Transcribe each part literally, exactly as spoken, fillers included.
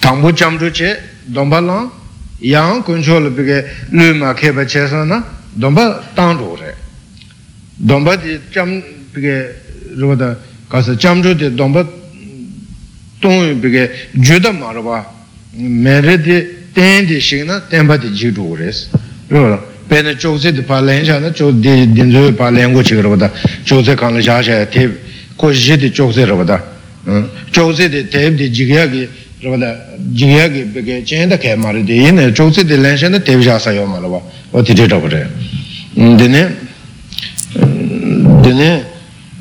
당부 잠주체 돈발랑 양 컨트롤 비게 르마 케바체서나 돈바 땅도레 돈바디 잠 비게 로다 가서 잠주데 돈바 동 비게 주다 말아봐 메르디 텐디 시그나 텐바디 지도레스 로라 베네 조제디 발렌샤나 조디 딘조 발렌고 지그로다 조제 강라샤샤 테 고지디 조제로다 조제디 테디 지게야기 Jigagi became Chenda Camaradi in a choke the Lension, the Tevja Sayomalava, what did it over there? Dene Dene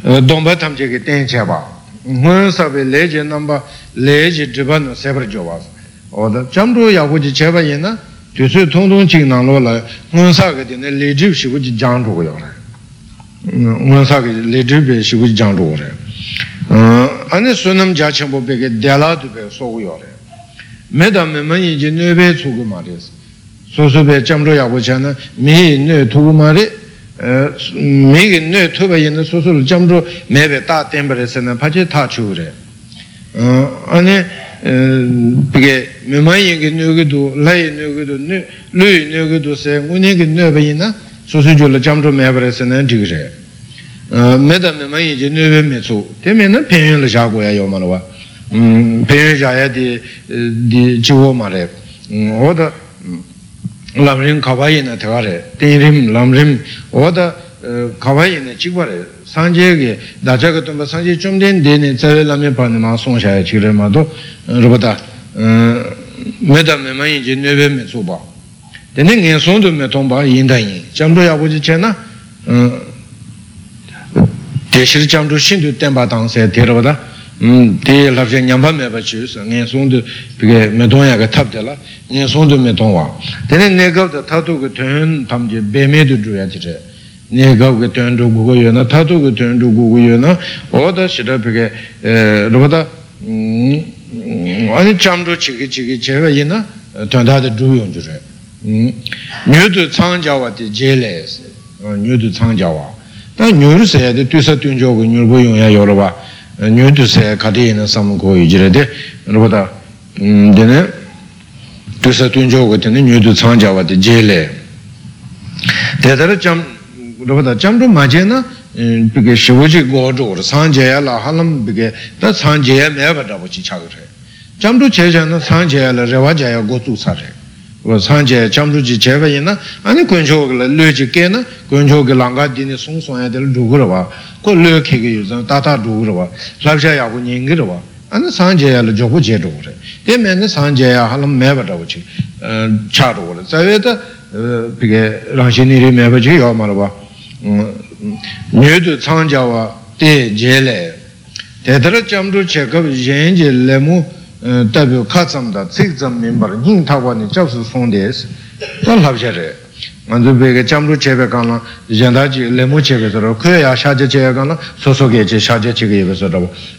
Dombatam Jegitan Chaba. Once of a legend number, Lege Driban, several Jovas, or the Chambu Yahuji Cheva Yena, to suit Tondon Chinanola, Monsaga in a legit she would jump over. Monsaga legit she would jump over. Anne sunam jachambo bege dela to be so yore. Madame Mani Geneve Tugumaris. So so be Chamro Yabuchana, me no Tugumari, me no Tuba in the social Jamro, maybe Ta Temperes and Apache Tachure. Anne Bege Mimay Nugudu, Lay Nugudu, Lui Nugudu say, Unig Nervina, so so Jamro Maveres and Antigre. Madame May Geneve Metsu, Temina Penion Jaguar Yomanova, Penion Jaya di Giomare, Oda Lamrim Kawaiina Tevare, Terim Lamrim, Oda Kawaiina Chiguare, Sanjegi, da Jagatumba Sanji Chumden, Deni Zerelame Panama Sonja Chiremado, Robata, Madame May Geneve Metsuba. The name in Sondu Metomba in Dani, Jambuya Wujichena. She jumped to Shin to Tembatang said Teroda, De la Vignamba Mabachus, and Yanson de Medoya Tabdella, Yanson de Metonwa. Then Nego the Tato returned from the Beme to Druatite. Nego returned to Guguena, Tato returned to Guguena, or the Shirapiga Roda, only jumped to Chiki Chiki Chevaina, turned out the Druyon Jure. New to Tanjawa the jailers, new to Tanjawa. New said the two certain joke in Yoruba Yoruba, and new to say Cadena Samuko Jirede, Roda Dene, two certain joke, and new to Sanjawa the jail. The other jump Roda Jambu Majena, because she was a god or Sanjay La Halam, because that's Sanjay never double Chichagre. Jambu Chejana, Sanjay La Revaja go to Sare. Sanjay, Chambuji Chevayena, and a conjog Lugicana, conjog Langadini Sonson del Dugurava, called Lukigis and Tata Dugurava, Lavjaya Wingrava, and the Sanjay Joguja Dore. They meant the Sanjay Halam Mavadachi, Charo, Saveta, Ranjini Mavaji or Marava. New to Sanjawa, De Jele. Tetra Chambu Chekov, Jange Lemu. W Katsam that six member in Tawani Chasu Sundays, don't have Jere. And the big Chambu Chevacana, Jandaji, Lemuchevas, Koya Shaja Chegana, Sosoge, Shaja Chegavas,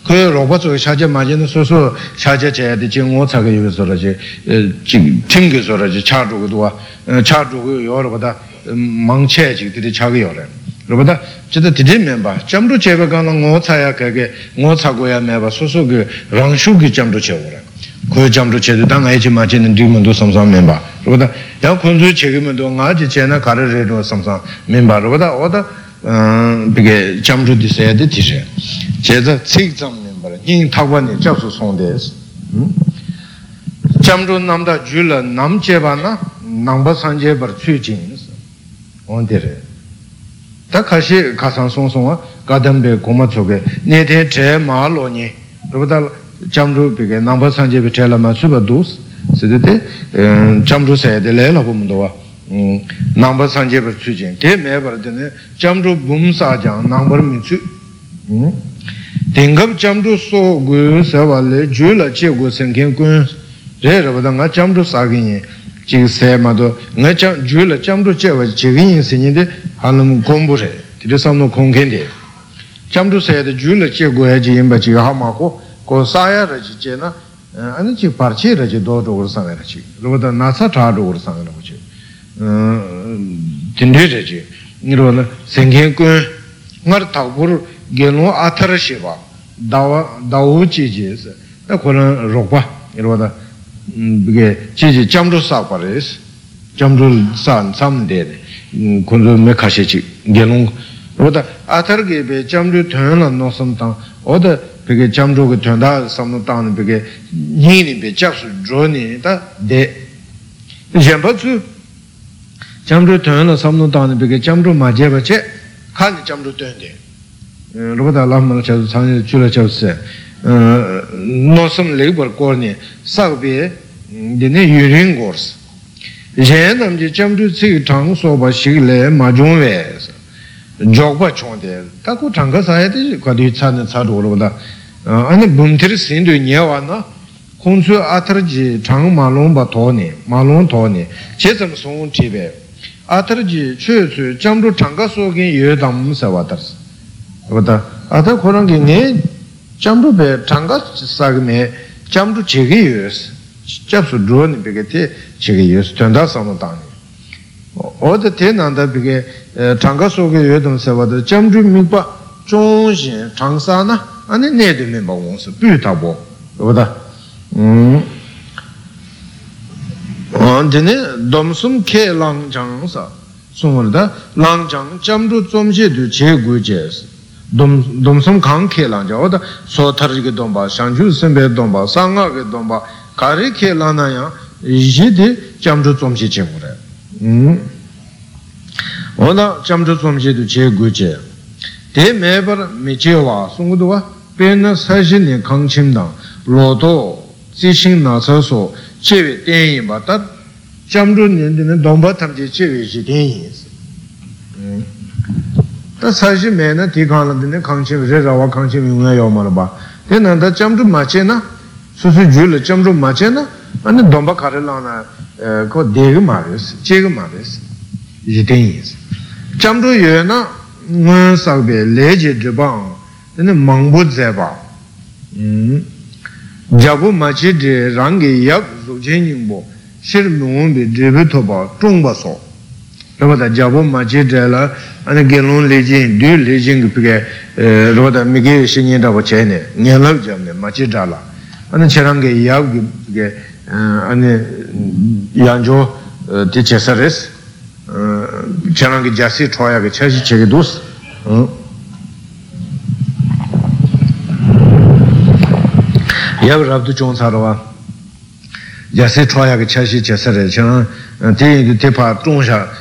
Koya Robots, Shaja Majin, Soso, Shaja Che, the Chimotagivisology, Tingus or Chadua, Chadu, Yorba, Manche, the Chagiore. Robada, just a team member, Chambu Chevagana, Motayaka, Motagoya Meva, Sosogu, Rangshuki Chambu Chevra. Could jump to Chetan, I imagine, and Demon do some member. Robada, Yakundu Cheguman do Naji Chena, Carriage or some member. Robada, order, began Chambu decided the teacher. Chesa, six some member, in Tawani, Chasu Sundays. Chambu Namda Jula, Nam Chevana, Namba Sanjay, but two jeans on the red. Takashi Kasan Sonsoa, Gadambe Komatoge, Nete Tre Maloni, Roda Chamru Pig, number Sanjay Vitella Matsuba Dos, Sedete, Chamru said the Lela Bumdoa, number Sanjay Vitsujin, Te Mever, Chamru Bum Sajan, number Mitsu. Dingam Chamdu so Gu Savale, Jula Chigo Senkinkun, Rebadanga Chamdu Sagini, Chig Semado, Nacha Jula Chamdu Cheva, Chivin Sinide, Hanum Kombure, Tirisano Kongendi. Chamdu said Jula Chigo Haji in Bachi Hamako, Kosaya Rajicena, and Chi Parchi Rajido or Sanarachi, Roda Nasa Tado or Sanarachi, Tinduraji, Nirona Senkinkun, Martabur. Geno Atharashiva, Dawa Dao Chijis, the Koran Ropa, it was a Chiji Chamdu Saparis, Chamdu San, some dead, Kundu Mekashi, Genung, Rota Athar gave Chamdu turn and no some town, or the Pig Chamdu turned out some town, Pig Nini, the chaps drawn in that day. Jambatsu Chamdu turn and some town, Pig Chamdu Majeva check, can't Chamdu turn there. Roda Lama Chasani Chula Chase, no some labor corny, Sabe, the Uring Gors. Jen and the Chamdu Sea Tang so by Shile, Majunves, Jogba Chonde, Taku Tanga Side, Kaditan and Sadoroda, and the Bunteris into Niawana, Kunsu Atraji, Tang Malon Batoni, Malon Tony, Chesam Son Tibe, Atraji, Church, Chamdu Tangasogi, Yedam Savatas. Other Korangi, Chambu Tangas Sagme, Chambu Chiggius, Chaps drone Bigate, Chiggius, turned out some time. All the ten under Big Tangasogi Yodam Savada, Chambu Mipa, Chonjin, Tangsana, and the native member wants a beautiful. On the Domsum K. Lang Jansa, Sumada, Lang Jang, Chambu Zomje to Chiggujes. Domsum Kang Kelanja, or the Sotarigi Domba, Shanju Sembe Domba, Sanga Domba, Kari Kelanaya, Jidi, Chamdu Tomsi Chemure. Oda Chamdu Tomsi to Che Guce. Te Meber Michewa, Sungudua, Pena Sajin Kang Chimda, Loto, Sishin Nasaso, Chevi Dei Batat, Chamdu Nindin Domba Tamji Chevi Jidis. The Saji men at Tikan in the country, our country, Yomarba. Then under Chamdu Machena, Susu Jula Chamdu Machena, and the Domba Carolana called Degu Maris, Chegu Maris, Jitins. Chamdu Yena, Mun Sabe, Leji Jabang, then the Mangbu Zeba. Jabu Machi de Rangi Yap, Zojinimbo, Shirmumbi, Debitoba, Tumbaso. Roda Jabu Machi Della and a Gelon Legin, do Legin Pigay, Roda Miguel Shinida Vachene, Niala Jam, Machidala, and a Cherangi Yag, and a Yanjo teacher service, Cherangi Jassi Troya, Chachi Chegedus. Yav Rab to John Sarova Jassi Troya, Chachi Chesare, and Tepa Tunsha.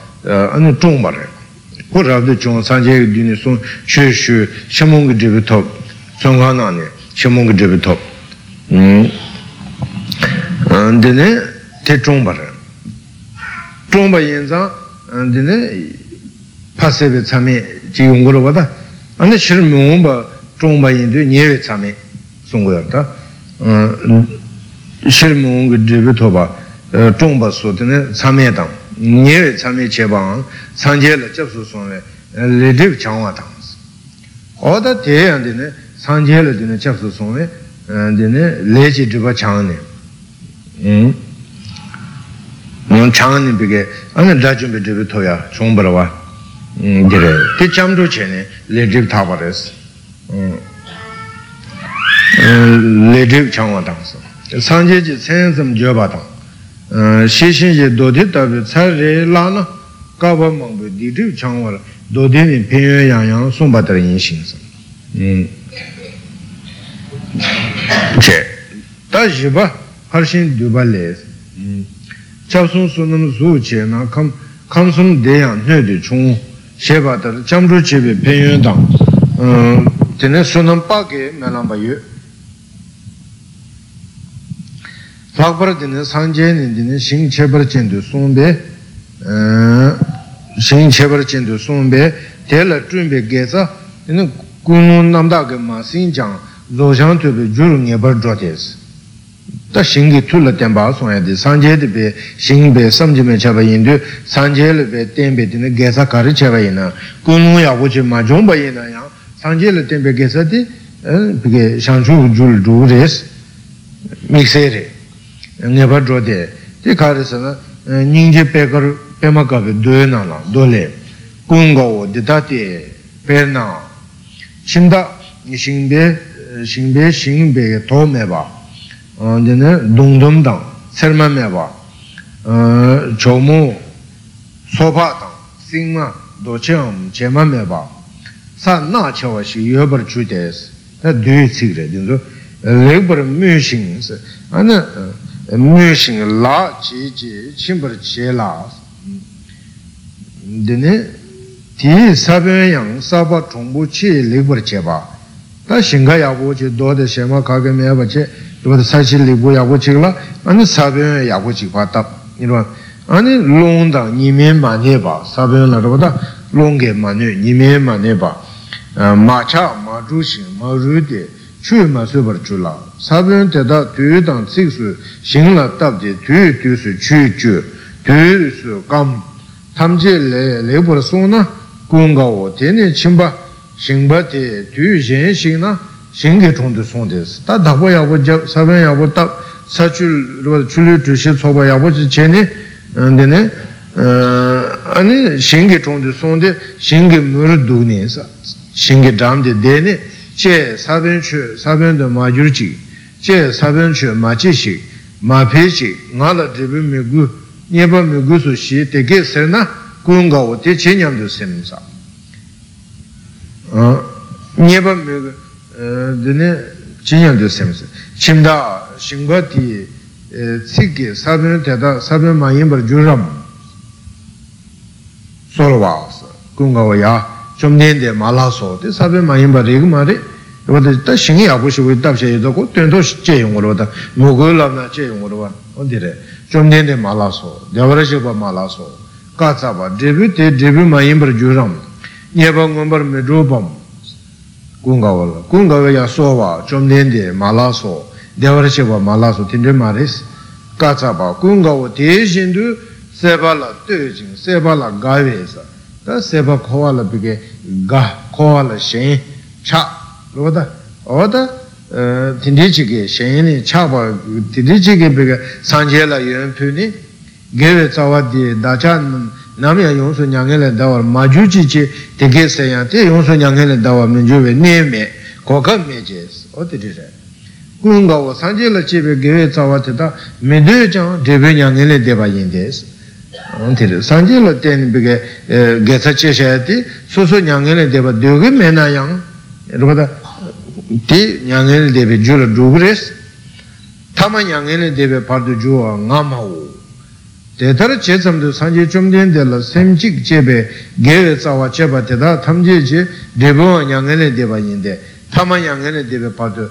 And Tomare, who have the John Sanjay Dunison, Shushu, Shamung Debitop, Songanani, Shamung Debitop. And then Te Tombare. Tomba Yenza, and then Passive Sami, Tiungurova, and the Shirmumba Tomba Yendu near Sami, Sungurta, Shirmung Debitoba, Tomba Sotene, Samedam. Near Sami Chebang, Sanjay Chapson, Lidiv Changwatans. All that day and dinner, Sanjay Dinner Chapson, and dinner, Lazy Juba Chani. Non Chani began, and a Dajum Bidivitoya, Chombrava, Ticham Duchene, Lidiv Tavares, Lidiv Changwatans. Sanjay sends them Jobatang. Shishin Dodi Tabi Tsari Lana Kaba Mambu Didu Changwara Dodi Pinyo Yang Yang Sumbatari Yishins. c'è da jiba harshin dubales chasun sunam suche na kam kamsun deyan ne de chung sheba da chamru chebe penyon da tene sunam pa ke melam ba yu lakbar dine sanje ne dine shin chebar chendu sunbe shin chebar chendu sunbe tela chunbe geza dine kunun namda ke ma sinjang Zoshan to be Juru never drotes. The Shingi Tula Tembas on the Sanjay to be Shing be some Jimmy Chabayindu, Sanjay be Tembe in the Gesa Karichabaina, Kunuya, which is Majumbayana, Sanjay Tembe Gesati, Shanshu Jul do this, Mixere, and never draw there. The Karisana, Ninja Pekar Pemakabi, Duenala, Dole, Kungo, Ditati, Perna, Shinda, Shingbe. Shingbe Shingbe to meba, and then Dung Dum Dang, Selma Meva, Chomu, Sopa Dang, Singma, Dochem, Chema Meva, San Na Chawa Shi Yober Chudes, that do secret, you know, labor musings, and a musing la chi chi chimber chelas. Then Ti Sabian Saba Tombuchi labor cheba. Shinga Yaguchi, Doda Shema Kagame Abache, do the Sachi Libu Yaguchila, and the Sabian Yaguchi Pata, you know, and the Londa, Nime Maneva, Sabian Laroda, Longe Manu, Nime Maneva, Macha, Madushi, Marude, Chu Masuber Chula, Sabian Teda, Tuid and Sixu, Shingla Tabdi, Tuid, Tusu, Chu, Tuisu, Gam, Tamje, Labor Sona, Gunga, Tene, Chimba. Shingba te tu jen shing na shingi chungdu songdes. Ta dhagwa yago jab, saban yago tab, sachul rwa chulu tushi soba yago chi cheni, dine, ane shingi chungdu songde, shingi muru dugni sa, shingi dhamde dene, che saban chu, saban da ma yur chi, che saban chu ma chi shi, ma pe chi, nga la dribi mi gu, nyeba mi gu su shi, te ge ser na, kunga wo te che nyamdu sem sa. Nyeba mega dene chinyan de semse chimda shingati tsiki sabin teda sabin mayin bar juram solwas kungawa ya chomden de malaso de sabin mayin bar igmare wada ta shingi abushi wi tapshe do ko tendo che yongoro da mogol na che yongoro ondire chomden de malaso devarashi ba malaso katsa ba debu te debu mayin bar juram Nyeba ngombar medrobam Gungawala Gungawa ya sowa Chomdende malaso Devarisheva malaso Tindre maris Katsaba Gungawa Teshindu Seba la Tejin Seba la Gavesa Ta Seba kowa la Pike Gah Kowa la Shen Cha Loda Oda Tindrichike Shen Cha Tindrichike Pike Sanje la Yuanpuni Geve Tsawa di Dachan Namia Yonsu Nyangele Dawa Majuchi Teke Sayante Yonsu Nyangele Dawa Minjuwe Neme Koka Mejes Otidire Kungawa Sanjela Chebe Geve Tsawatita Midu Chang Debe Nyangele Deba Yindes Antire Sanjela Teni Bige Gesa Cheshayati Susu Nyangele Deba Duge Mena Yang Rupata Ti Nyangele Debe Jura Dugres Tama Nyangele Debe Pardu Jua Ngamawu Tetara chesamdu sanje chomden de la semchik chebe geve tsawa cheba teda tamje che debo nyangene deba yinde tama nyangene debe pardu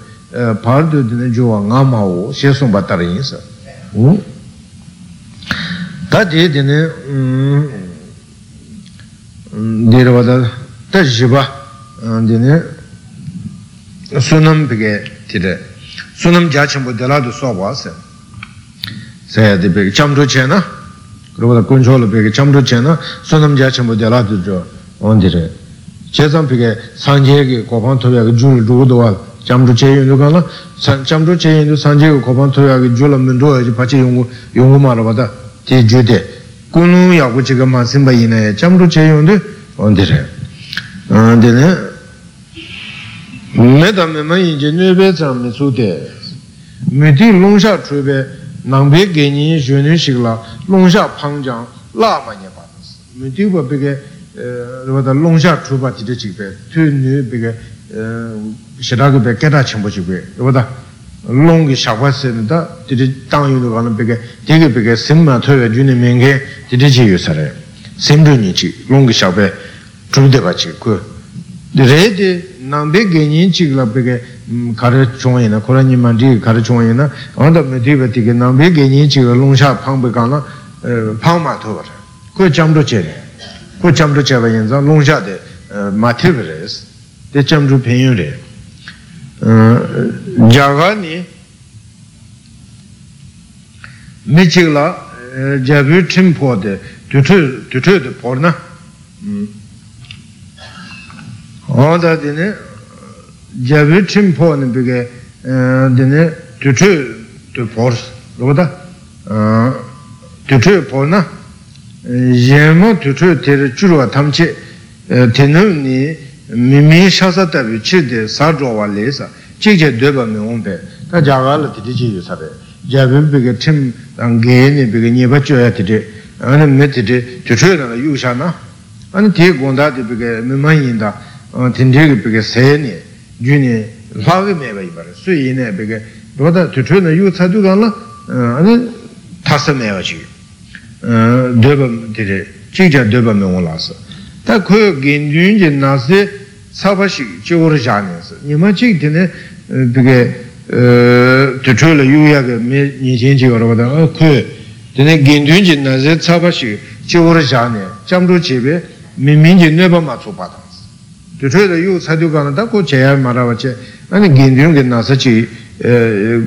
pardu dine juwa ngama wo shesum batara yinsa tati dine dirvada tajiba dine sunam pige tire sunam jachimbo deladu soba se sayadi pige chamru che na 그러다 군조를 베게 참루체나 소남자체 모델아 두죠 언제래 제삼피게 산재의 고반토야의 줄 두도와 참루체의 누가나 참루체의 산재의 고반토야의 줄은 두어지 같이 용고 용고마로 받아 제주대 군우야고 지금 말씀 바이네 참루체의인데 언제래 언제네 내담에만 이제 뇌배참 메소데 메디 롱샤 트베 남백 개니 주는 식라 롱샤 방장 라마니 받았어. 미디버 비게 로다 롱샤 주바티데 지베 튜뉴 비게 shirāga bē kētā chīmbu chī bē wātā lōngi shākwa sēni tā tītī tāng yūnu kāna bē kē tīgī bē kē sīmmā tōyā yūni mēngē tītī chī yu sā rē sīmdū nī chī lōngi shākwa bē chūdhī bā chī kū rē tī nāng bē kē nī chī kī lā bē kē kārē chōng yī na kōrā nī mā tī kārē chōng yī na āndā mē tī bē tī kē nāng bē kē nī chī kī lōng shā pāng bē kāna pāng mā tō bā rē kū chāmbdō chē rē kū chāmbdō chē bā yī na lōng shā tē mā tī bē rē sī te chamru penyu re jaga ni mechigla jabu timpo de tutu tutu de porna oda dine jabu timpo ne bige dine tutu de por oda tutu porna yemo tutu tere churwa tamche tenu ni mimi shasa tabi chi de sa zhowa le sa chi che deba mi ombe ta jaga la titi chi yu sabe jabi bige tim ge ni bige nyeba choya titi ane me titi tutu na yu sha na ane ti gonda di bige mima yinda tinti bige se ni ju ni laga meba ibar su yine bige roda tutu na yu sadu gana ane tasa meba chi deba titi chi che deba mi om la sa ta kuyo gendun je nasi 사바시 지오르자니스 니마직드네 그게 저절로 유야게 니진지거라고 그 드네 긴든지 나제 사바시 지오르자니 잠도 집에 민민지 네바마 줘봐다 저절로 유 사두가는다 고 제야 말아봤지 아니 긴든게 나서지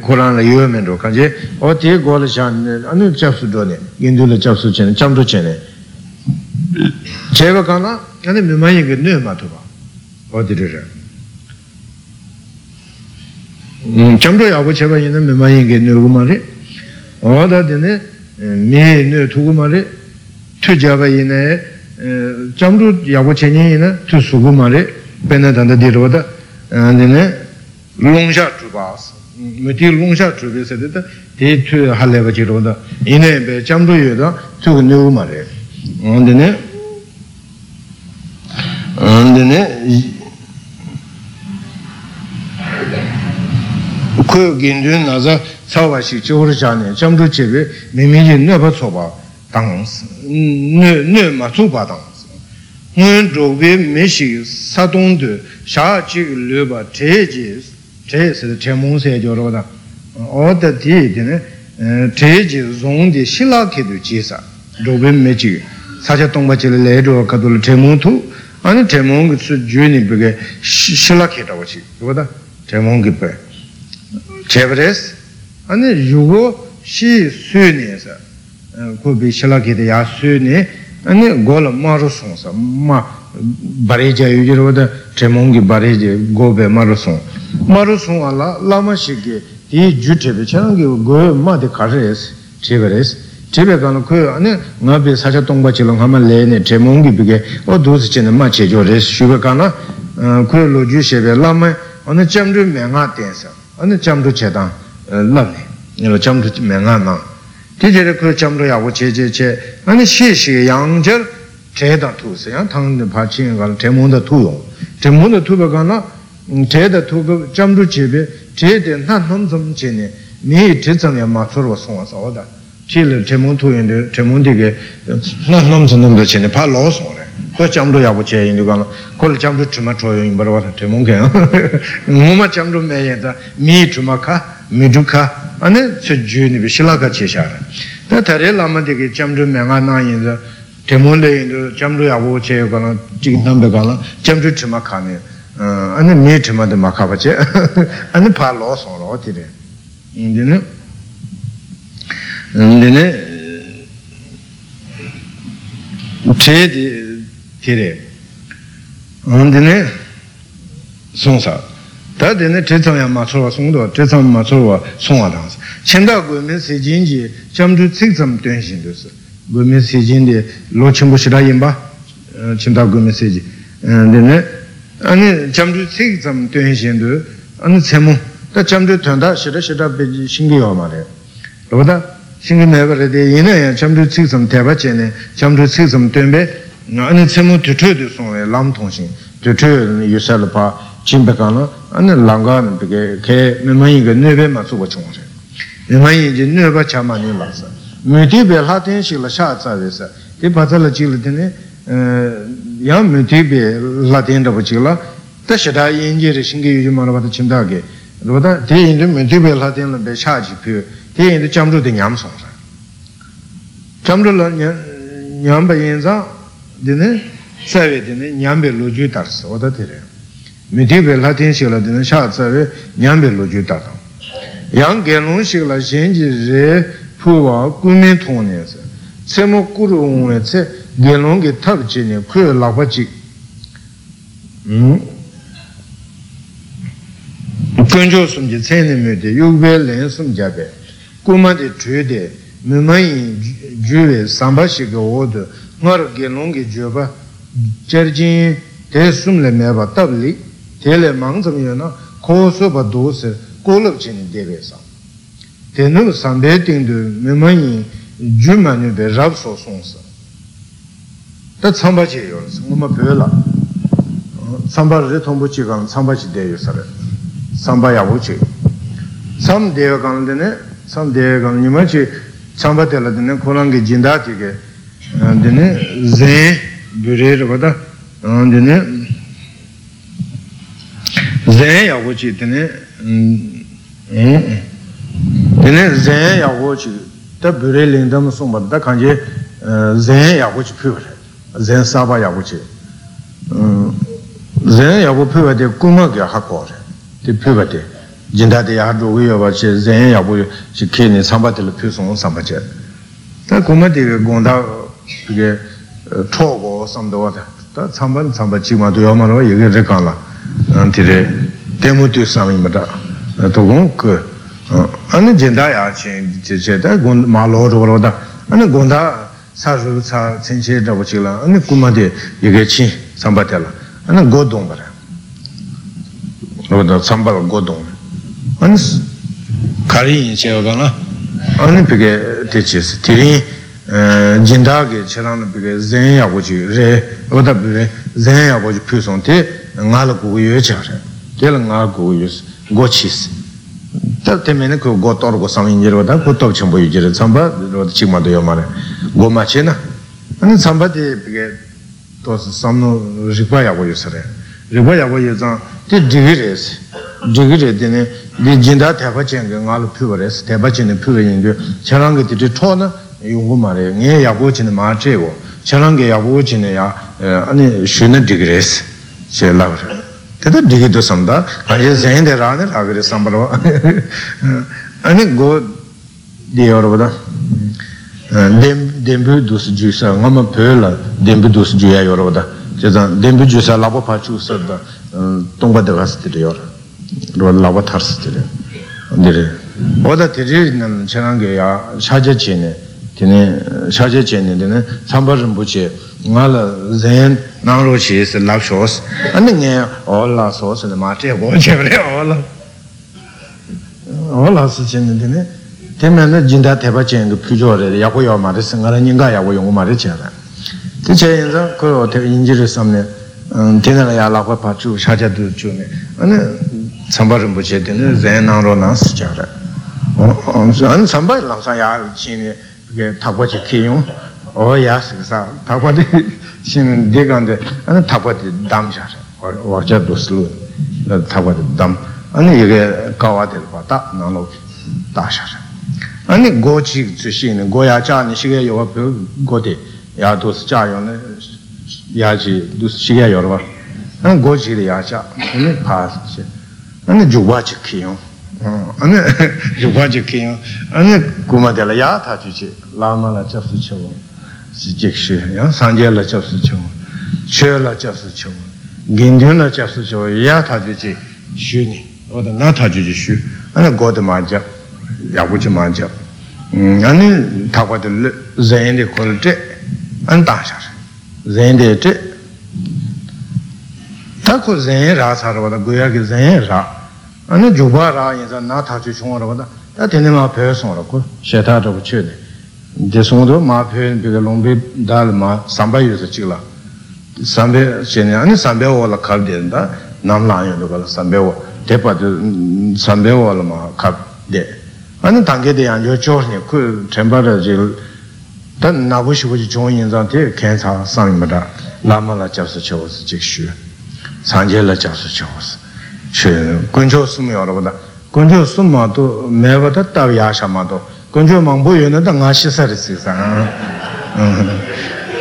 고란을 유면도 간제 어디 고르잔 아니 잡수도네 긴둘을 잡수잖아 잠도 전에 제가 가나 아니 민만이게 네마 줘봐 어디를 음 점도 야고 제가 있는 매만이게 누구 말이 어다더니 매네 누구 말이 투자가 있네 점도 야고 제니는 투수고 말이 배나단다 데로다 안데네 롱샤 주바스 메티 롱샤 주베세다 데트 할레바지로다 이네 배 점도 여다 투고 누구 말이 안데네 안데네 그 긴든 나자 사와식 저르잖아요. 점도 집에 매매에 넣어 줘봐. 당스. 네, 네 맞춰 봐 당스. 문 쪽에 메시 사동도 샤지를 넣어 제지. 제에서 제몽세 저러다. 어디 뒤에는 제지 종디 실락해도 지사. 로베 메지 사자 동바지를 내려 가도를 제몽투 아니 대몽이 주인이 그게 실락했다고 지 그거다 대몽이 배 제브레스 아니 유고 시 수니에서 고비 실락이다 야수니 아니 골 마르송사 마 바레자 유지로다 대몽이 바레지 고베 마르송 마르송 알라 라마시게 이 주체베 저기 고 마데 카레스 제브레스 제가 가는 그 안에 나비 사자 동바지랑 하면 레네 제몽기 비게 어 도스체나 마체조레 슈베가나 그 로지셰베 라마 어느 점도 명아 돼서 어느 점도 제당 라네 이거 점도 명아나 제제를 그 점도 야고 제제제 아니 시시 양절 제다 투스야 당의 바치는 걸 제몽의 투용 제몽의 투베가나 제다 투그 점도 제베 제된 한 놈좀 제네 네 제정에 맞춰서 송어서 오다 제일 제문토인데 제문되게 남남선놈도 전에 팔로스오래. 그 잠도 야고 제인도가 걸 잠도 주마 줘요. 버와 제문게. 뭐마 잠도 매에다 미 주마카 미두카 안에 저주니 비실라가 제샤라. 다 다래라만되게 잠도 명아나인데 제문데인도 잠도 야고 제거나 지금담배가나 잠도 주마카네. 어 안에 미 주마데 마카바제. 안에 팔로스오로 어디래. 인데는 근데 제디 제레 근데 송사 다데네 제정야 맞춰 송도 제정 맞춰 송하다 신다고면 세진지 점주 직점 된신도스 고면 세진데 로침부시라임바 신다고면 세지 근데 아니 점주 직점 된신도 아니 제모 다 점주 된다 싫어 싫어 배지 신기요 말이야 그러다 신경내버려대 얘는 점도 측점 대받지네 점도 측점 되면 나는 세모 뒤쳐도 손에 람통신 뒤쳐 유살파 진백하나 아는 랑가는 되게 개 매만이가 네배만 쓰고 총세 매만이 이제 네배 자만이 났어 매티베 하텐실라 샤자데서 이바살라 질드네 야 매티베 라텐다 버질라 다시다 인제를 신기 요즘만 봐도 진다게 로다 대인도 매티베 라텐라 배샤지 그 대인도 잠도된 양성 잠들라 냠바인자 되네 사회되네 냠베 로주 달서 오다 되래 मिथिबे लातिन शिला दिन शास्त्रवे न्याम्बे लोजुता यांग गेलुन शिला जेंजे रे फुवा कुमे थोने से सेमो कुरु उमे से गेलुन के थप जिने फु लाबची हम कंजो समजे सेने मेदे युबे लेन समजाबे कुमा दे जुदे ममई जुवे सांबाशी के ओद नर गेलुन के जोबा चरजिन तेसुमले मेबा तबली tele mangsamyana kosoba dose kolab chini devesa tenu sambe tindu memani jumanu be rabso sonsa ta samba che yols uma bela samba re tombo chigan samba chi deyo sare samba yabu chi sam deyo gan dene sam deyo gan nima chi samba tela dene kolange jinda ti ge dene ze bure ro da dene zen yago chi tene tene zen yago chi ta bure lindam somba da kanje zen yago chi pure zen saba yago chi zen yago pure de kuma ge hakor de pure de jinda de ya do yo ba chi zen yago chi kene samba de pure som samba che ta kuma de gonda ge thogo samdo ta samba samba chi ma do yo ma ro ye ge ka la Antire temutu samimata togon ku ane jenda ya chen cheta gond malo roda ane gonda saru sa senche dabchila ane kumade yege chi sambatela ane godong bara roda sambal godong ane kari in chegana ane pige teches tiri jenda ge chelana pige zen ya goji re roda pige zen ya goji phusonte ngala guyo chare tel nga guyo gochis ta temene ko gotor go sam injero da ko top chimbo yujere samba ro chima do yamare go machena ani samba de bige to samno rikwa ya goyo sare rikwa ya goyo za te digires digire dene de jinda ta ba chenge ngala phures ta ba chene phures de charang ge de thona yungo mare nge ya go chene ma chego charang ge ya go chene ya ani shune digires che lava teta digito samda aje zain de rane agre sambalo ani go de orboda dem dembu dus juisa ngama pela dembu dus juya yorboda che zan dembu juisa lava pachu sada tongba de gaste de yor ro lava thars de dire oda teri nan chanange ya shaje chene tene shaje chene dene sambarim buche ngala zain नारो चीज लव शोस अन्य ऑल ला शोस ने माटे वो चले ऑल ऑल हस चेने देने तेमने जिंदा थेबा चेन द पुजोरे याको या मारे संगारा निंगा याको योंगो मारे चेरा ते चेन ज को ते इंजिर सामने तेना या लाको पाचू साजा दु चुने अने संभारम बचे देने जैन नारो नास चेरा अन संभार लासा या चीने के थाको चे कियो ओ यास सा थाको दे 신은 대간데 아니 타버디 담자래 워저 도슬루 타버디 담 아니 이게 가와들 봤다 나로 다샤래 아니 고치 주시는 고야자니 시계 요가 고데 야도스 자요네 야지 두스 시계 요르바 아니 고치리 야자 아니 파스 아니 주와치 키요 아니 주와치 키요 아니 고마델 야타 주지 라마라 접수 쳐고 지직시 야 산제라 접수죠. 쉐라 접수죠. 긴데나 접수죠. 야 타지지 쉬니. 어디 나 타지지 쉬. 아니 고드 맞아. 야부지 맞아. 음 아니 타고들 젠데 콜데 안 다샤. 젠데데 타고 젠라 사르바다 고야게 젠라. 아니 주바라 인자 나 타지 총어라다. 다 되네마 배워서라고 쉐타도 붙여네. देसोंदो माफेन बिग लंबे दाल मा सांबा युस चिला सांबे चेने आनी सांबे वाला खाल देंदा 남라에 누가서 삼배워 대파도 삼배워라마 갑데 아니 당계대 안 요조스니 그 젬바라지 단 나부시고지 종인한테 괜찮아 상입니다 남마라 잡서 쳐서 직슈 산제라 잡서 쳐서 쉐 근조스미 여러분다 근조스마도 매버다 따 야샤마도 근조망 보여는 당아 시설이스상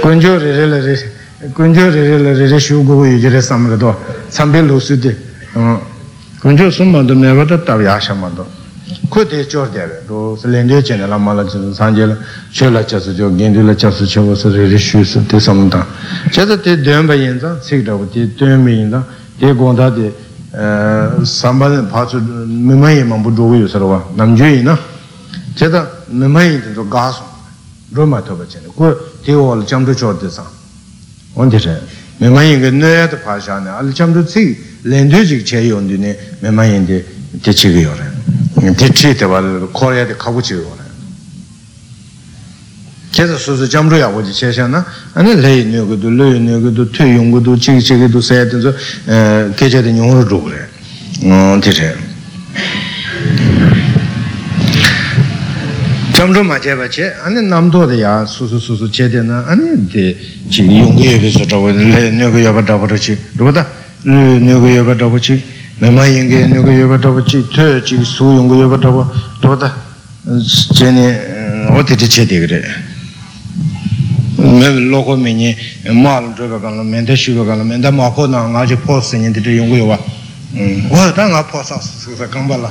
근조레레레 Kunjo Rere Shugo Yere Samrado, Sambello Sudi, Kunjo Summa the Nevada Taviashamado. Could they Jordan, those Lendic and Lamala Sangela, Chela Chasujo, Gendula Chasucho was a really shoes to Samta. Chasati Dumbayinza, Sigda, Dumbayinza, Degonda, Sambal Pasu, Mimay Mambudu, Sarova, Namjuina, Cheta, Mimay to Gas, Roma Tobachin, good, they all jump to Jordan. 언제래? 매만이가 내도 파샤네. 알참도 지 렌드직 제용되네. 매만인데 대치기요래. 대치때 말로 코리아에 가고 지요래. 계속 소소 잠루야 오지 제잖아. 아니 레이누고도 레이누고도 퇴용고도 지지기도 세야든서 에 계절에 용으로 그래. 언제래? 점점 맞아봤지. 아니 남도야 수수수수 제대나 아니 이제 지금 용기에서 저거 내가 여봐다 버렸지. 그러다 내가 여봐다 버렸지. 내가 인게 내가 여봐다 버렸지. 퇴지 수용고 여봐다 버. 그러다 전에 어떻게 제대 그래. 내 로고민이 말 들어가는 멘트 쉬어가는 멘트 막고나 아주 포스인데 용고 와. 음. 와 당아 포스 수사 간발라.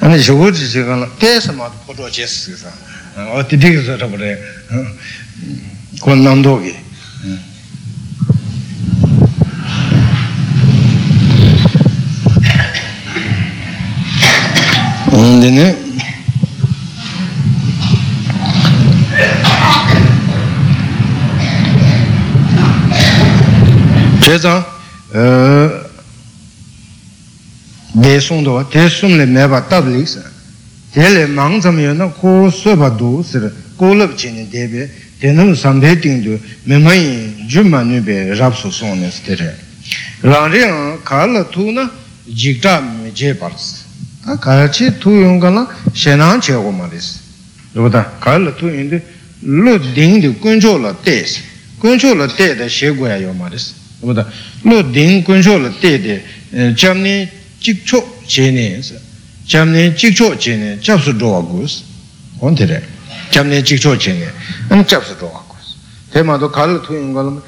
아니 저거지 제가 대서마도 보도 제스서 어떻게 저러 그래 권남도기 근데네 제가 어 대송도 대송의 매바 따블릭스 제일 망점이나 고스바도스 고럽진의 대비 되는 삼대팅도 매만이 주만유베 잡소송에스테레 라리아 칼라투나 직담 제바스 아 같이 투용가나 세난체고 말이스 그러다 칼라투인데 루딩도 근조라 때스 근조라 때의 셰고야요 말이스 그러다 루딩 근조라 때의 잠니 직초 제네에서 잠내 직초 제네 잡수도 하고스 언제래 잠내 직초 제네 안 잡수도 하고스 대마도 칼로 투인 걸음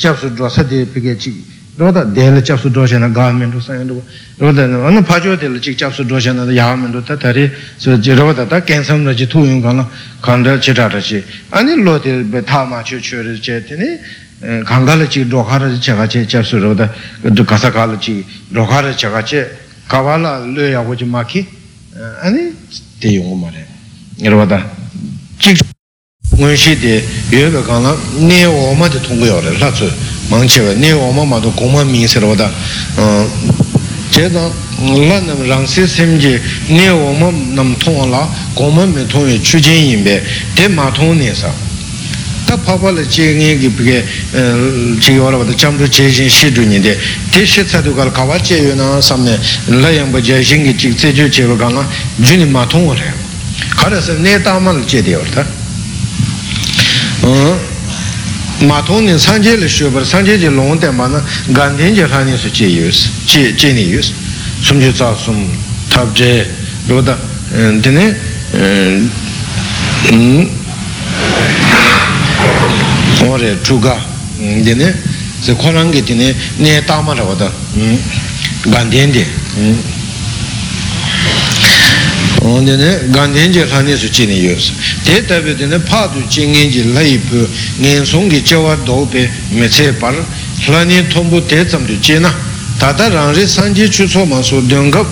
잡수도 사대 비게 직 너다 내일 잡수도 전에 가면도 사인도 너다는 어느 파조들 직 잡수도 전에 야면도 다리 저 저러다다 캔섬너지 투인 걸음 간다 지라듯이 아니 로데 베타마 추추를 제더니 강가르지 로카르 자가체 잡수로다 그 가사갈지 로카르 자가체 가발라 뢰야고지 마키 아니 대용어만에 여러분다 직 문시대 예가가나 네 오마도 통고요를 하죠 망체가 네 오마마도 공만민스러다 어 제가 나는 랑세 셈지 네 오마 남통라 공만민 통의 추진인배 대마통내서 다 파벌의 제행이 그게 지원하고도 참도 제신 시도인데 대시사도가 가와제요나 삼네 라양바 제신이 직세주 제거가나 주님 마통을 해요. 그래서 내 담을 제대로다. 어 마통은 산제를 쉬어버 산제제 롱대만은 간된제 하면서 제유스 제 제니유스 숨주자 숨 탑제 로다 근데 음 오래 주가 근데네 저 코랑게 되네 네 담아라거든 음 간된데 음 오늘네 간된제 산에서 지내요스 대답에는 파도 진행지 라이브 년송기 저와 도배 매체발 플라니 통보 대점도 지나 다다랑리 산지 추소만소 등급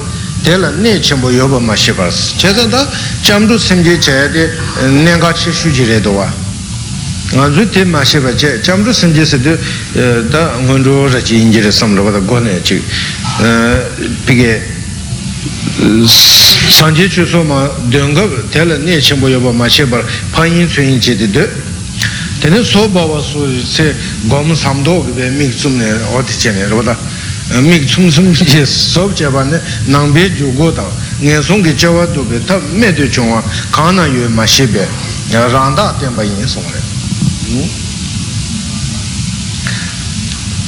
대라 네 전부 여보 마시바스 제가다 잠도 생기 제대 내가 실수지래도와 아주테 마셰바체 참루 선제서도 다 원로라지 인지를 섬로다 권에지 비게 산제추소마 된거 될 내침보여 마셰바 파인 수인지도 Tene so bawa so se gom samdo be mixum ne odicene roda mixum sum je so jabane nambe jugo da ne song ge jawa do be ta me de chonga kana ye ma shebe randa temba yin song le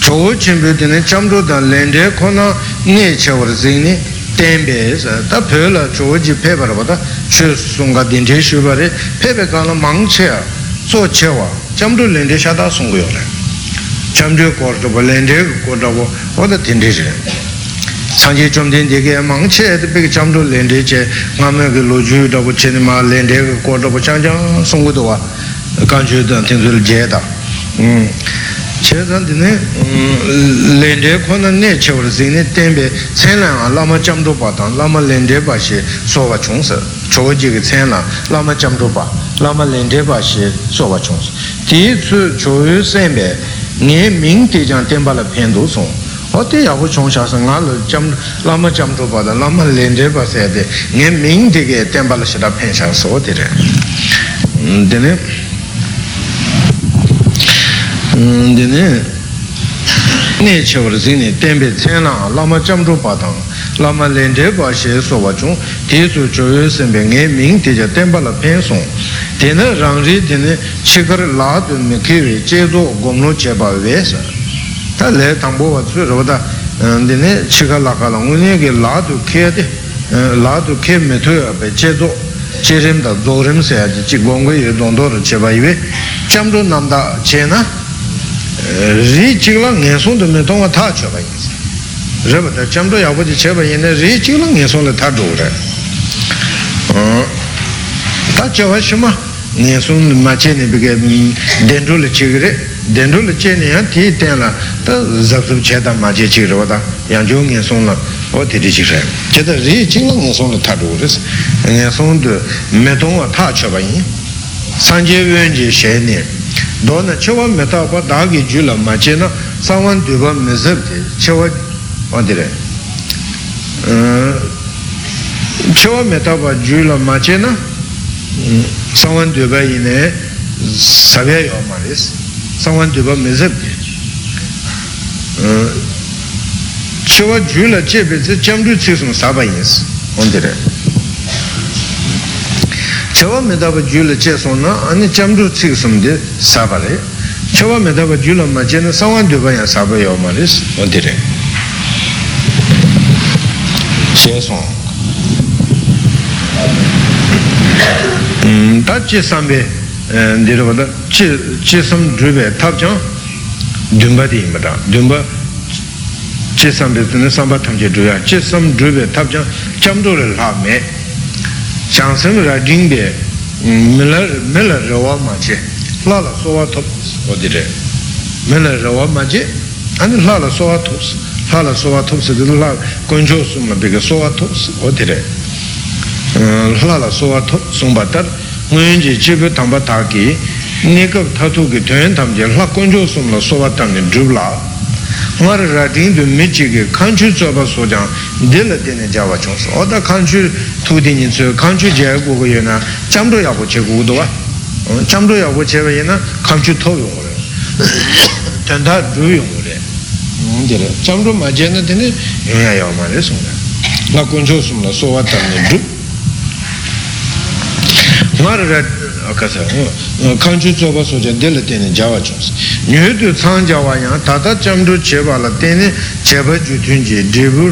jo chimbe tene chamdo da lende kona ne chawar zini tembe ta phela jo ji phe bar boda che sunga din je shubare phebe kana mangche so chewa chamdu lende shada sungu yore chamdu kordobo lende kordobo oda tinde je sanje chomden dege mangche de big chamdu lende che ngame ge loju dobo cheni ma lende kordobo changjang sungu dowa kanju de tinzul jeda um chedan dine lende khona ne chewre zine tembe senla lama chamdu patan lama lende ba she sowa chungsa choji ge senla lama chamdu pa lama lende bashi soba chongs ti su choyu sembe ne ming ti jang temba la pendo song ote yahu chongsha sang al jam lama jam do ba lama lende ba se de ne ming de ge temba la shida pensha so de de ne de ne ne chewr zine tembe chena lama jam do ba lama lende bashi soba chong ti su choyu sembe ne ming ti jang temba la penso tena rangri tena chikar laad mekiwe chezo gomno cheba wesa ta le tambo watsu roda tena chikar lakala ngune ke laad ke de laad ke metoya pe chezo cherim da zorim seya chi gongo ye dondoro cheba iwe chamdo namda chena ri chikla ngeson de metonga ta cheba yinsa reba da chamdo yabo di cheba yinna ri chikla ngeson le ta dhore ta cheva shima nessun macene bige dendro le chigre dendro le chene ya ti tela ta zabsub cheda maje chigro da yanjo nessun la o ti ri chigre cheda ri chigla nessun la ta dores nessun de medon ta cheva yin sanje wenje shene dona cheva meta pa dagi jula macena sawan duba mezab de cheva odire cheva meta pa jula macena someone to buy in a Savia or Maris, someone to buy Mizab. Show a jeweler chip is a chamber system Sabayas on the day. Show a medava jeweler chess on a chamber system de Savale. Show a medava jeweler Majena, someone to buy a Savia or Maris on the day. Chess on. 다 제삼에 내려보다 제삼 주베 탑장 듬바디입니다. 듬바 제삼에서는 삼바 탐제 주야 제삼 주베 탑장 잠도를 하매 장성라 딩베 밀러 밀러 저와 마치 라라 소와 톱 어디래 밀러 저와 마치 아니 라라 소와 톱 라라 소와 톱스는 라 건조스만 되게 소와 톱 어디래 hala soa sumbatar ngunji chibu tamba taki nikab tatu ki tuyen tamje la kunjo sumla soa tangni dhubla ngar radin du michi ki kanchu tsoba sojang dila dine jawa chonsa oda kanchu tudini tsu kanchu jaya gugu yena chamdo yaku che guguduwa chamdo yaku chewa yena kanchu to yungure tanda dhu yungure chamdo ma jena dine yunya yaw mare sumla la kunjo sumla soa tangni dhub मारे अकसा कांचू चोबा सोचे दिल तेने जावा चोस न्यूटू सांग जावा यहाँ ताता चम्दू चेवाला तेने चेवा जुतुंजी डिबुर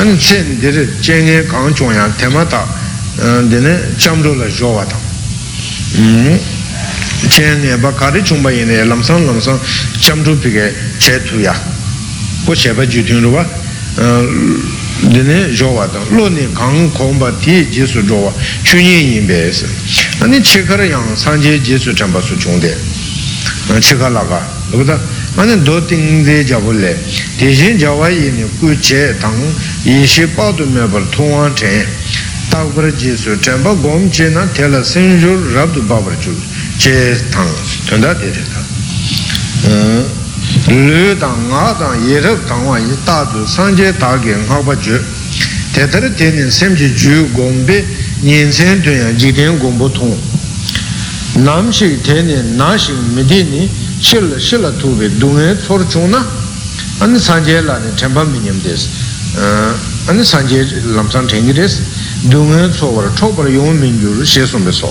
अन सें देरे चेंगे कांचू यहाँ तेमाता देने चम्दू ला जोवा था चेंगे बकारी चुंबा येने लम्सां लम्सां चम्दू पिके चेतुया वो चेवा जुतुंरुवा dine jowa dang, lo ni gang kongpa ti jisu jowa, chunyi yinpe esi ane chikara yang sanje jisu chanpa su chungde chikara laga, lukata ane do tingde jabu le tishin jawa yini ku che tang yishi padu mebar tongwa chen takbar jisu chanpa gom che na tela senjur rabdu babar chul che tang, tanda dede ta lū dāng, ngā dāng, yerab dāng wā yī dādū, sāngjē dāgī ngā bā jū tētari tēnī sēmjī jū gōmbī, nīn sēn tuyā jīdēn gōmbū tōng namshik teni nashik midini shila shila tubi dungi thor chungna ane sanje lani tenpa minyam des ane sanje lamsang tengi des dungi thor chokpar yung mingyuru shesum beso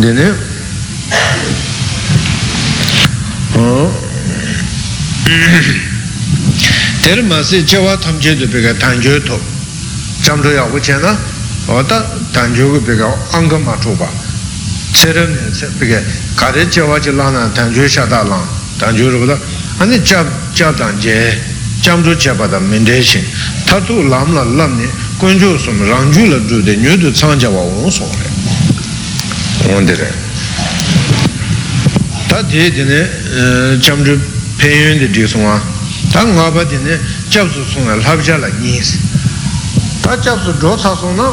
dine ter masi chewa tamche dupika tangyo to jamdo yaku chena oda tangyo gupika anga machuba tserem pika kare chewa che lana tangyo shata lana tangyo rukuda ane jab jab tangye jamdo cheba da mende shin tatu lamla lamni kunjo sum rangju la drude nyudu tsangja wa uon sore ondere tati dine jamdo penyun de diksunga tanga badi ne jabsu sunga labja la nyis ta jabsu drosa sunga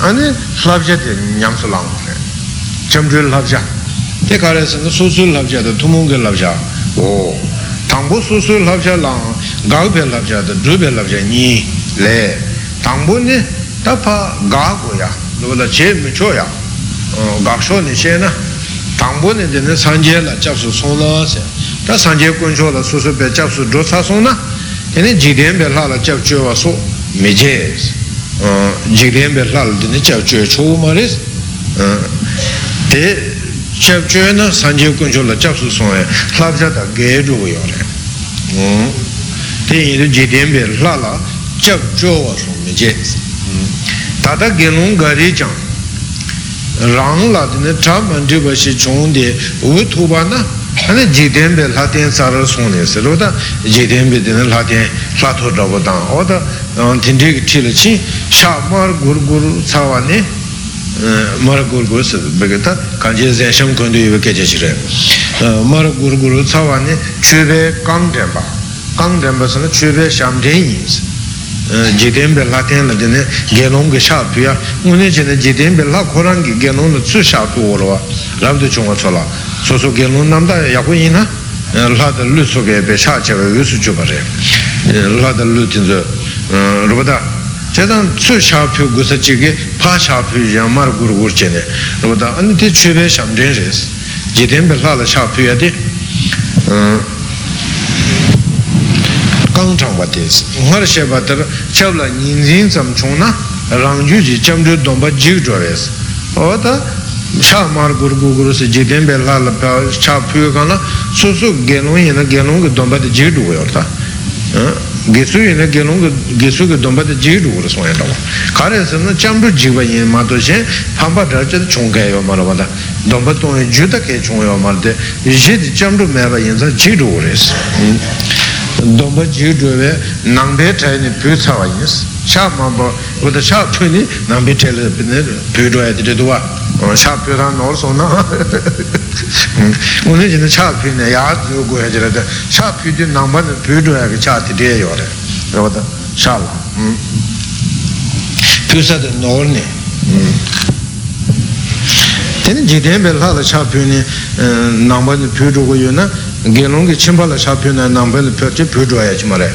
ani labja de nyamsu lang jamjul labja te kare sunga susul labja de tumung labja o tangbo susul labja lang galbe labja de drube labja ni le tangbo ne ta pa ga go ya lo la che me cho ya gaksho ne che na tangbo ne de sanje la jabsu sunga se ta sanje kuncho la susu pe chap su drosa sona ene jigden be la la chap chwa so mejes jigden be la de chap chwa chu maris te chap chwa na sanje kuncho la chap su sona labja da ge ru yo re te jigden be la la chap chwa so mejes ta da genung gari chang rang la de chap manje ba shi chung de u thu ba na ane jidembe laten sarar sone se roda jidembe den laten lato roda oda tindri chile chi shamar gur gur sawane mar gur gur se begeta kanje zesham kondu yebe kejechire mar gur gur sawane chube kangdemba kangdemba sene chube shamdeyis jidembe laten den gelong ge shapu ya une jene jidembe la koran ge gelong tsu shapu orwa rabdu chunga chola soso gelun namda yakuina la da lu soge be sha che be su ju bare la da lu tin zo roda chedan su sha pyu gu sa chi ge pa sha pyu ya mar gur gur che ne roda an ti che be sham den res je den be la la sha pyu ya de kang chang wa des har she ba der chaw la nin jin sam chung na rang ju ji cham ju dom ba ji ju res oda shamar gur gur se jidem be la la cha pyu kana su su genun ina genun ge domba de jidu yorta gesu ina genun ge gesu ge domba de jidu ro so yanda kare se na chamru jiba yin ma to she phamba da che chung ga yo ma la wala domba to juta ke chung yo ma de jid chamru me ba yin za jidu res domba jidu ve nangbe thai ni pyu chawa yes cha ma ba wo da cha pyu ni nangbe thai le pyu do ya de do wa शापिरा नॉर सोना उन्हें जिन्हें शापी ने याद जो गुहे जरा था शापी जो नंबर ने पीड़ो है कि चाहती दिए योरे ये बता शाला पीसा तो नॉर ने तेरे जिधर में लाल शापी ने नंबर ने पीड़ो को योना गेलों के चिंबाला शापी ने नंबर ने पीड़ो पीड़ो आया चमरे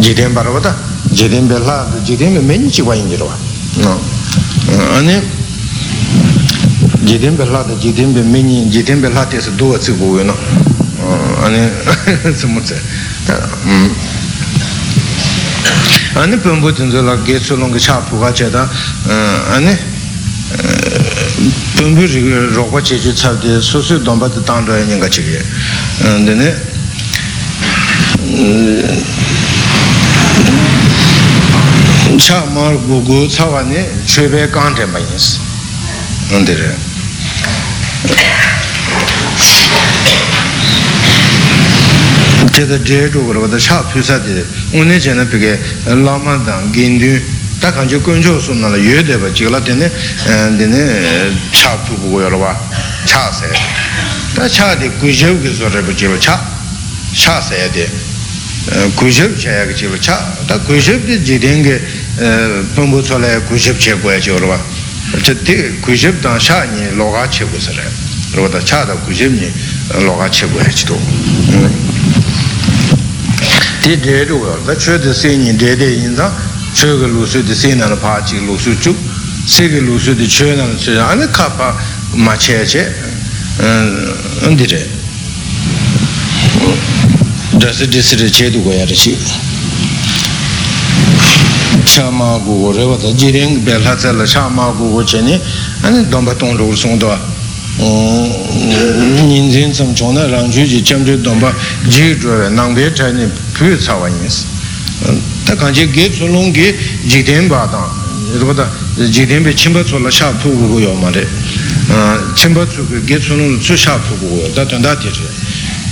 जिधर बार बता जिधर में लाल जिधर में मैंने चिवाइन जरा ना अने jidembe lada jidembe meni jidembe lada se do se go na ane samutse ane pembo tinzo la getso long cha puga che da ane pembo ri rogo che che cha de so so domba de tang de nga che ge de ne cha mar go go cha wa ne chebe kan de ma yes ndere 제가 저때 구십 단샤니 로가 최고서래. 로다 차다 구십니 로가 최고했지도. 디데도요. 나 최대 세니 데데 인자 최고 루스의 세나나 파지 루스주 세계 루스의 지원하는 저 안에 카파 마체지 언디래 저스디스를 제도고 해야지 참하고 오래와다 지랭 벨하자라 참하고 오전에 아니 덤바통으로 송도 인생 좀 전화랑 주지 점주 넘바 지주에 남배전이 부사원이스. 딱한지 개솔롱기 지된바다. 이거보다 지된배 침바솔라 샤푸고요 말에. 어 침바츠고 개솔롱 추샤푸고요. 다던다티지.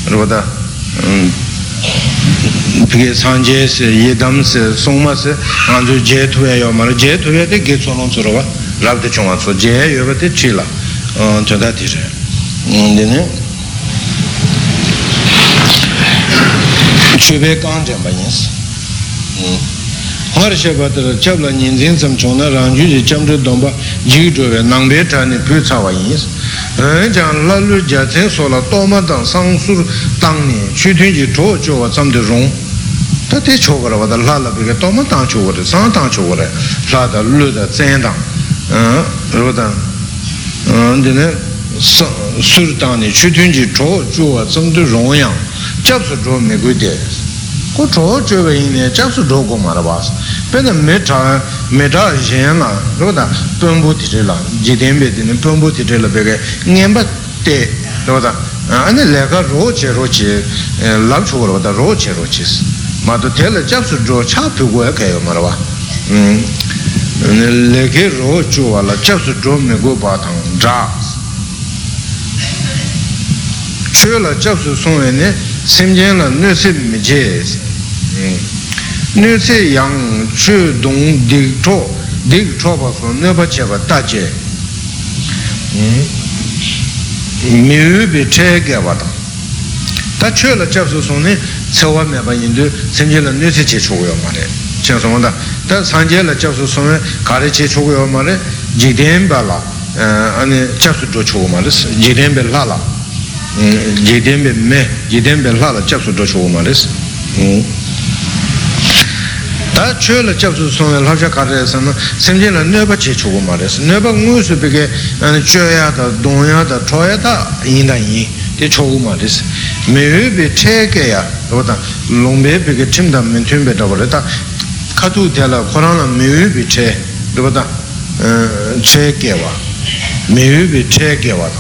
이거보다 음 그게 산제스 예담스 송마스 안주 제토에요 말에 제토에데 개솔롱 서로가 라브데 총아서 제 여버데 칠라. 어 저다 뒤에 근데는 주베 간장 바이스 허르셔바들 잡라니 인생 전화랑 유지 점주 넘바 지도에 남배탄이 부차와이스 장 랄루 자체 소라 도마당 상수 땅니 취퇴지 조조와 잠들롱 다대 초거라다 랄라비가 도마당 초거래 상당 초거래 라다 루다 젠당 어 로다 근데 술당이 추든지 조조와 정도 용양 잡수 좀 메고데 그 조조에 있는 잡수 조고 말아봐 배는 메타 메타 제나 로다 덤부티들라 지덴베드는 덤부티들라 베게 냠바테 로다 아니 내가 로체 로체 랍초로다 로체 로치스 마도 텔 잡수 조 차트고 해요 말아봐 음 लेके रो चुवाला चप्स ड्रोम में गो बात हूँ ड्रास चुला चप्स सोए ने समझे ना न्यूसे मिजेस न्यूसे यंग चु डोंग दिग चो दिग चो बात हूँ ने बच्चे बताजे मियु बिचे क्या बात हूँ ता चुला चप्स सोने सवा में बनी दो समझे ना न्यूसे चेचुए हमारे 다 산제라 잡수 손에 가르치 주고요 말에 지덴발라 아니 잡수 줘 주고 말에 지덴발라 지덴벨메 지덴발라 잡수 줘 주고 말에 다 쳬라 잡수 손에 하자 가르에서는 심지나 네바치 주고 말에 네바 무스베게 아니 쳬야다 동야다 토야다 인다이 대 주고 말에 메베 체게야 보다 롱베베게 팀다 멘튼베다 보다 카두 대라 코로나 메유비체 그보다 체계와 메유비체계와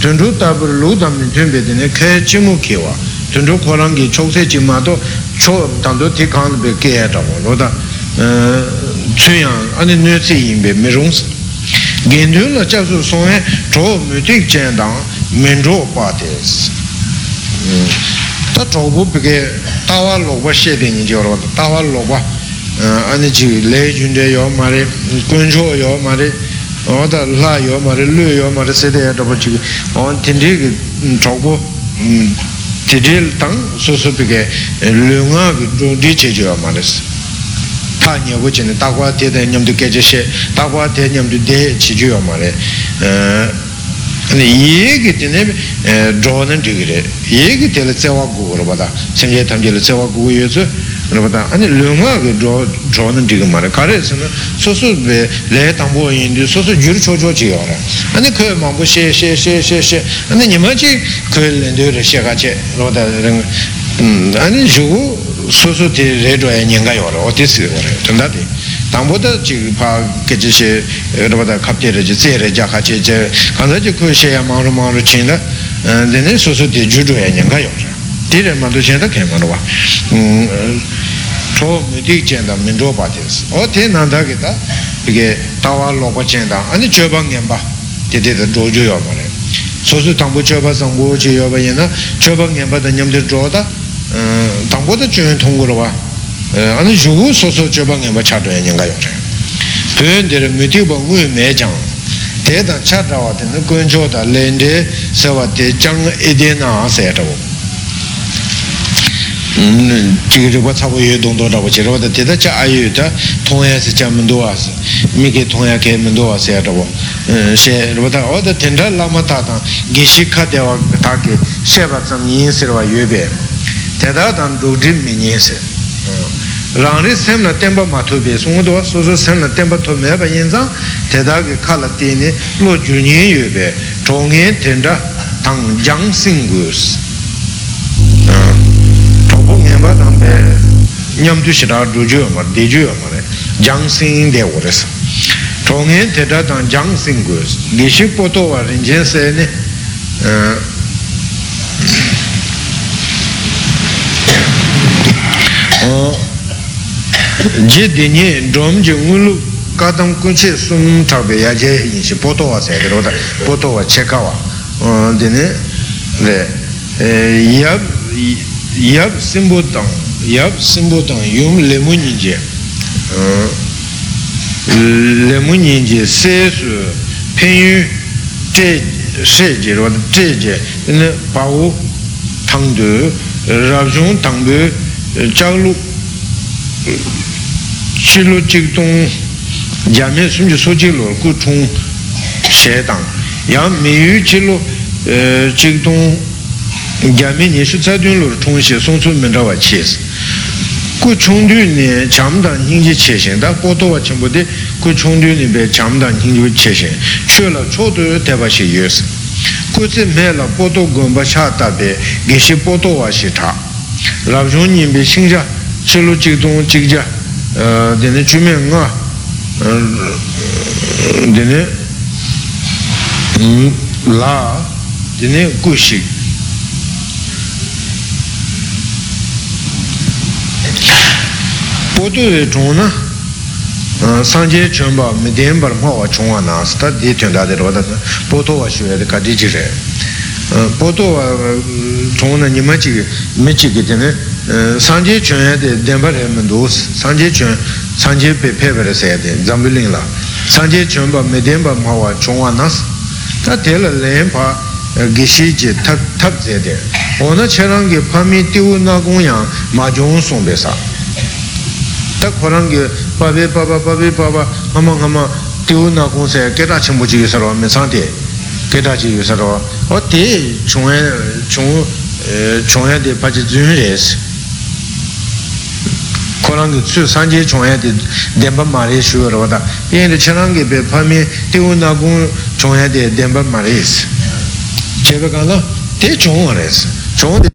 전주 더블로 담는 된베드네 개치무기와 전주 코로나기 총세지마도 초 단도 대강을 개야다고 그보다 주양 아니 뇌지인베 메롱스 겐들라 자주 손에 조 뮤직 젠당 멘조 파데스 다 조부비게 다와로바 쉐딩이 저러 다와로바 아니지 레이준데 요 말에 군조 요 말에 어다 라요 말에 르요 말에 세대야 더버지 온 텐데 저거 제일 땅 소소비게 르응아 로디체죠 말에서 타니어 거치는 다과 대대념도 깨제시 다과 대념도 대치죠 말에 근데 얘기 때문에 저는 되게 얘기 때문에 세워고 그러다 생계 탐지를 세워고 해서 그러다 아니 릉하게 저 저는 지금 말에 가래서는 소소에 레담보 인도 소소 줄 조조지요 아니 그 뭐고 셰셰셰셰 아니 니마지 그런데를 시작하지 그러다 음 아니 주고 소소들 레도에 인가요 어디서 전달이 담보다 지금 봐 계지시 여러분들 갑자기 제제 같이 제 간다지 그 시야 마루 마루 친다 근데 소소들 주도에 인가요 디레만도 제가 개만어 봐. 음. 저 미디젠다 민도 바데스. 어때 난다겠다. 이게 타와로 버첸다. 아니 저방에 봐. 데데도 도주요 말해. 소소 당부 저바상 고지 여바이나 저방에 바다 냠들 줘다. 음, 당보다 주는 통고로 봐. 아니 주고 소소 저방에 봐 차도에는가요. 그런데 미디바 우에 매장 대단 차다와는 근조다 렌데 서와데 장 에데나 세라고 지그리고 차고 예동도라고 제로다 대다차 아유다 통해서 잠도 와서 미게 통해게 문도 와서 해라고 셰로다 어디 텐달 라마타다 기시카 대와 타게 셰바참 인스와 예베 대다단 도진 미니세 Rani semna temba matube, sungudo soso semna temba tome ba yenzang, teda ke kala tene lo junye yube, chongen tenda tang jang singus. Topo ngenba tambe nyamdu shira duju yomar, deju yomar, jang sing de ores. Chongen teda tang jang singus, gishi poto wa rinjen se ne, Jedini domje ulu kadam kunche sum tabe ya je inchi potowa se roda potowa chekawa dene le yab yab simbotan yab simbotan yum lemuninje lemuninje se penyu te seje roda teje ne pao tangde rajun tangbe chalu Chilo Chikton Jamie Sumji Sojilo, Kutung Shetan Yam Miyu Chilo Chikton Jamie Nishu Sadun Lur, Tung She Sonsu Mendawa Chis Kuchung Duni Chamdan Hingi Cheshin, Da Potowa Chimbode Kuchung Duni Be Chamdan Hingi Cheshin, Chula Chodu Tebashi Yus Kutsi Mela Poto Gomba Shatabe, Gishi Potowa Shita Rabjun Nimbe Shinja Chilo Chikton Chikja dene chume nga dene la dene kushik potu e chona sanje chomba meden barma wa chonga nasta de tenda de roda poto wa shwe de kadijire poto wa chona nimachi mechi gitene Sanjay Chun de Denver Mendos, Sanjay Chun, Sanjay Pepe said, Zambilingla, Sanjay Chumba, Medemba Mawa, Chowanas, Tatela Lempa, Gishiji, Tap Tap Zede, Ona Cherangi, Pamitu Nagunya, Majon Sombesa, Takorangi, Pabe Papa, Pabe Papa, Hama Hama, Tiu Nagun said, Ketachimuji Saro, Mesante, Ketachi Saro, or Te Chuen Chun Chuen de Pajizun. Korangi tsu sanje chongya de denpa mare shuwa roda. Yen de charangi be pami tiwu nagung chongya de denpa mare is. Cheba kala, te chongwa res. Chongwa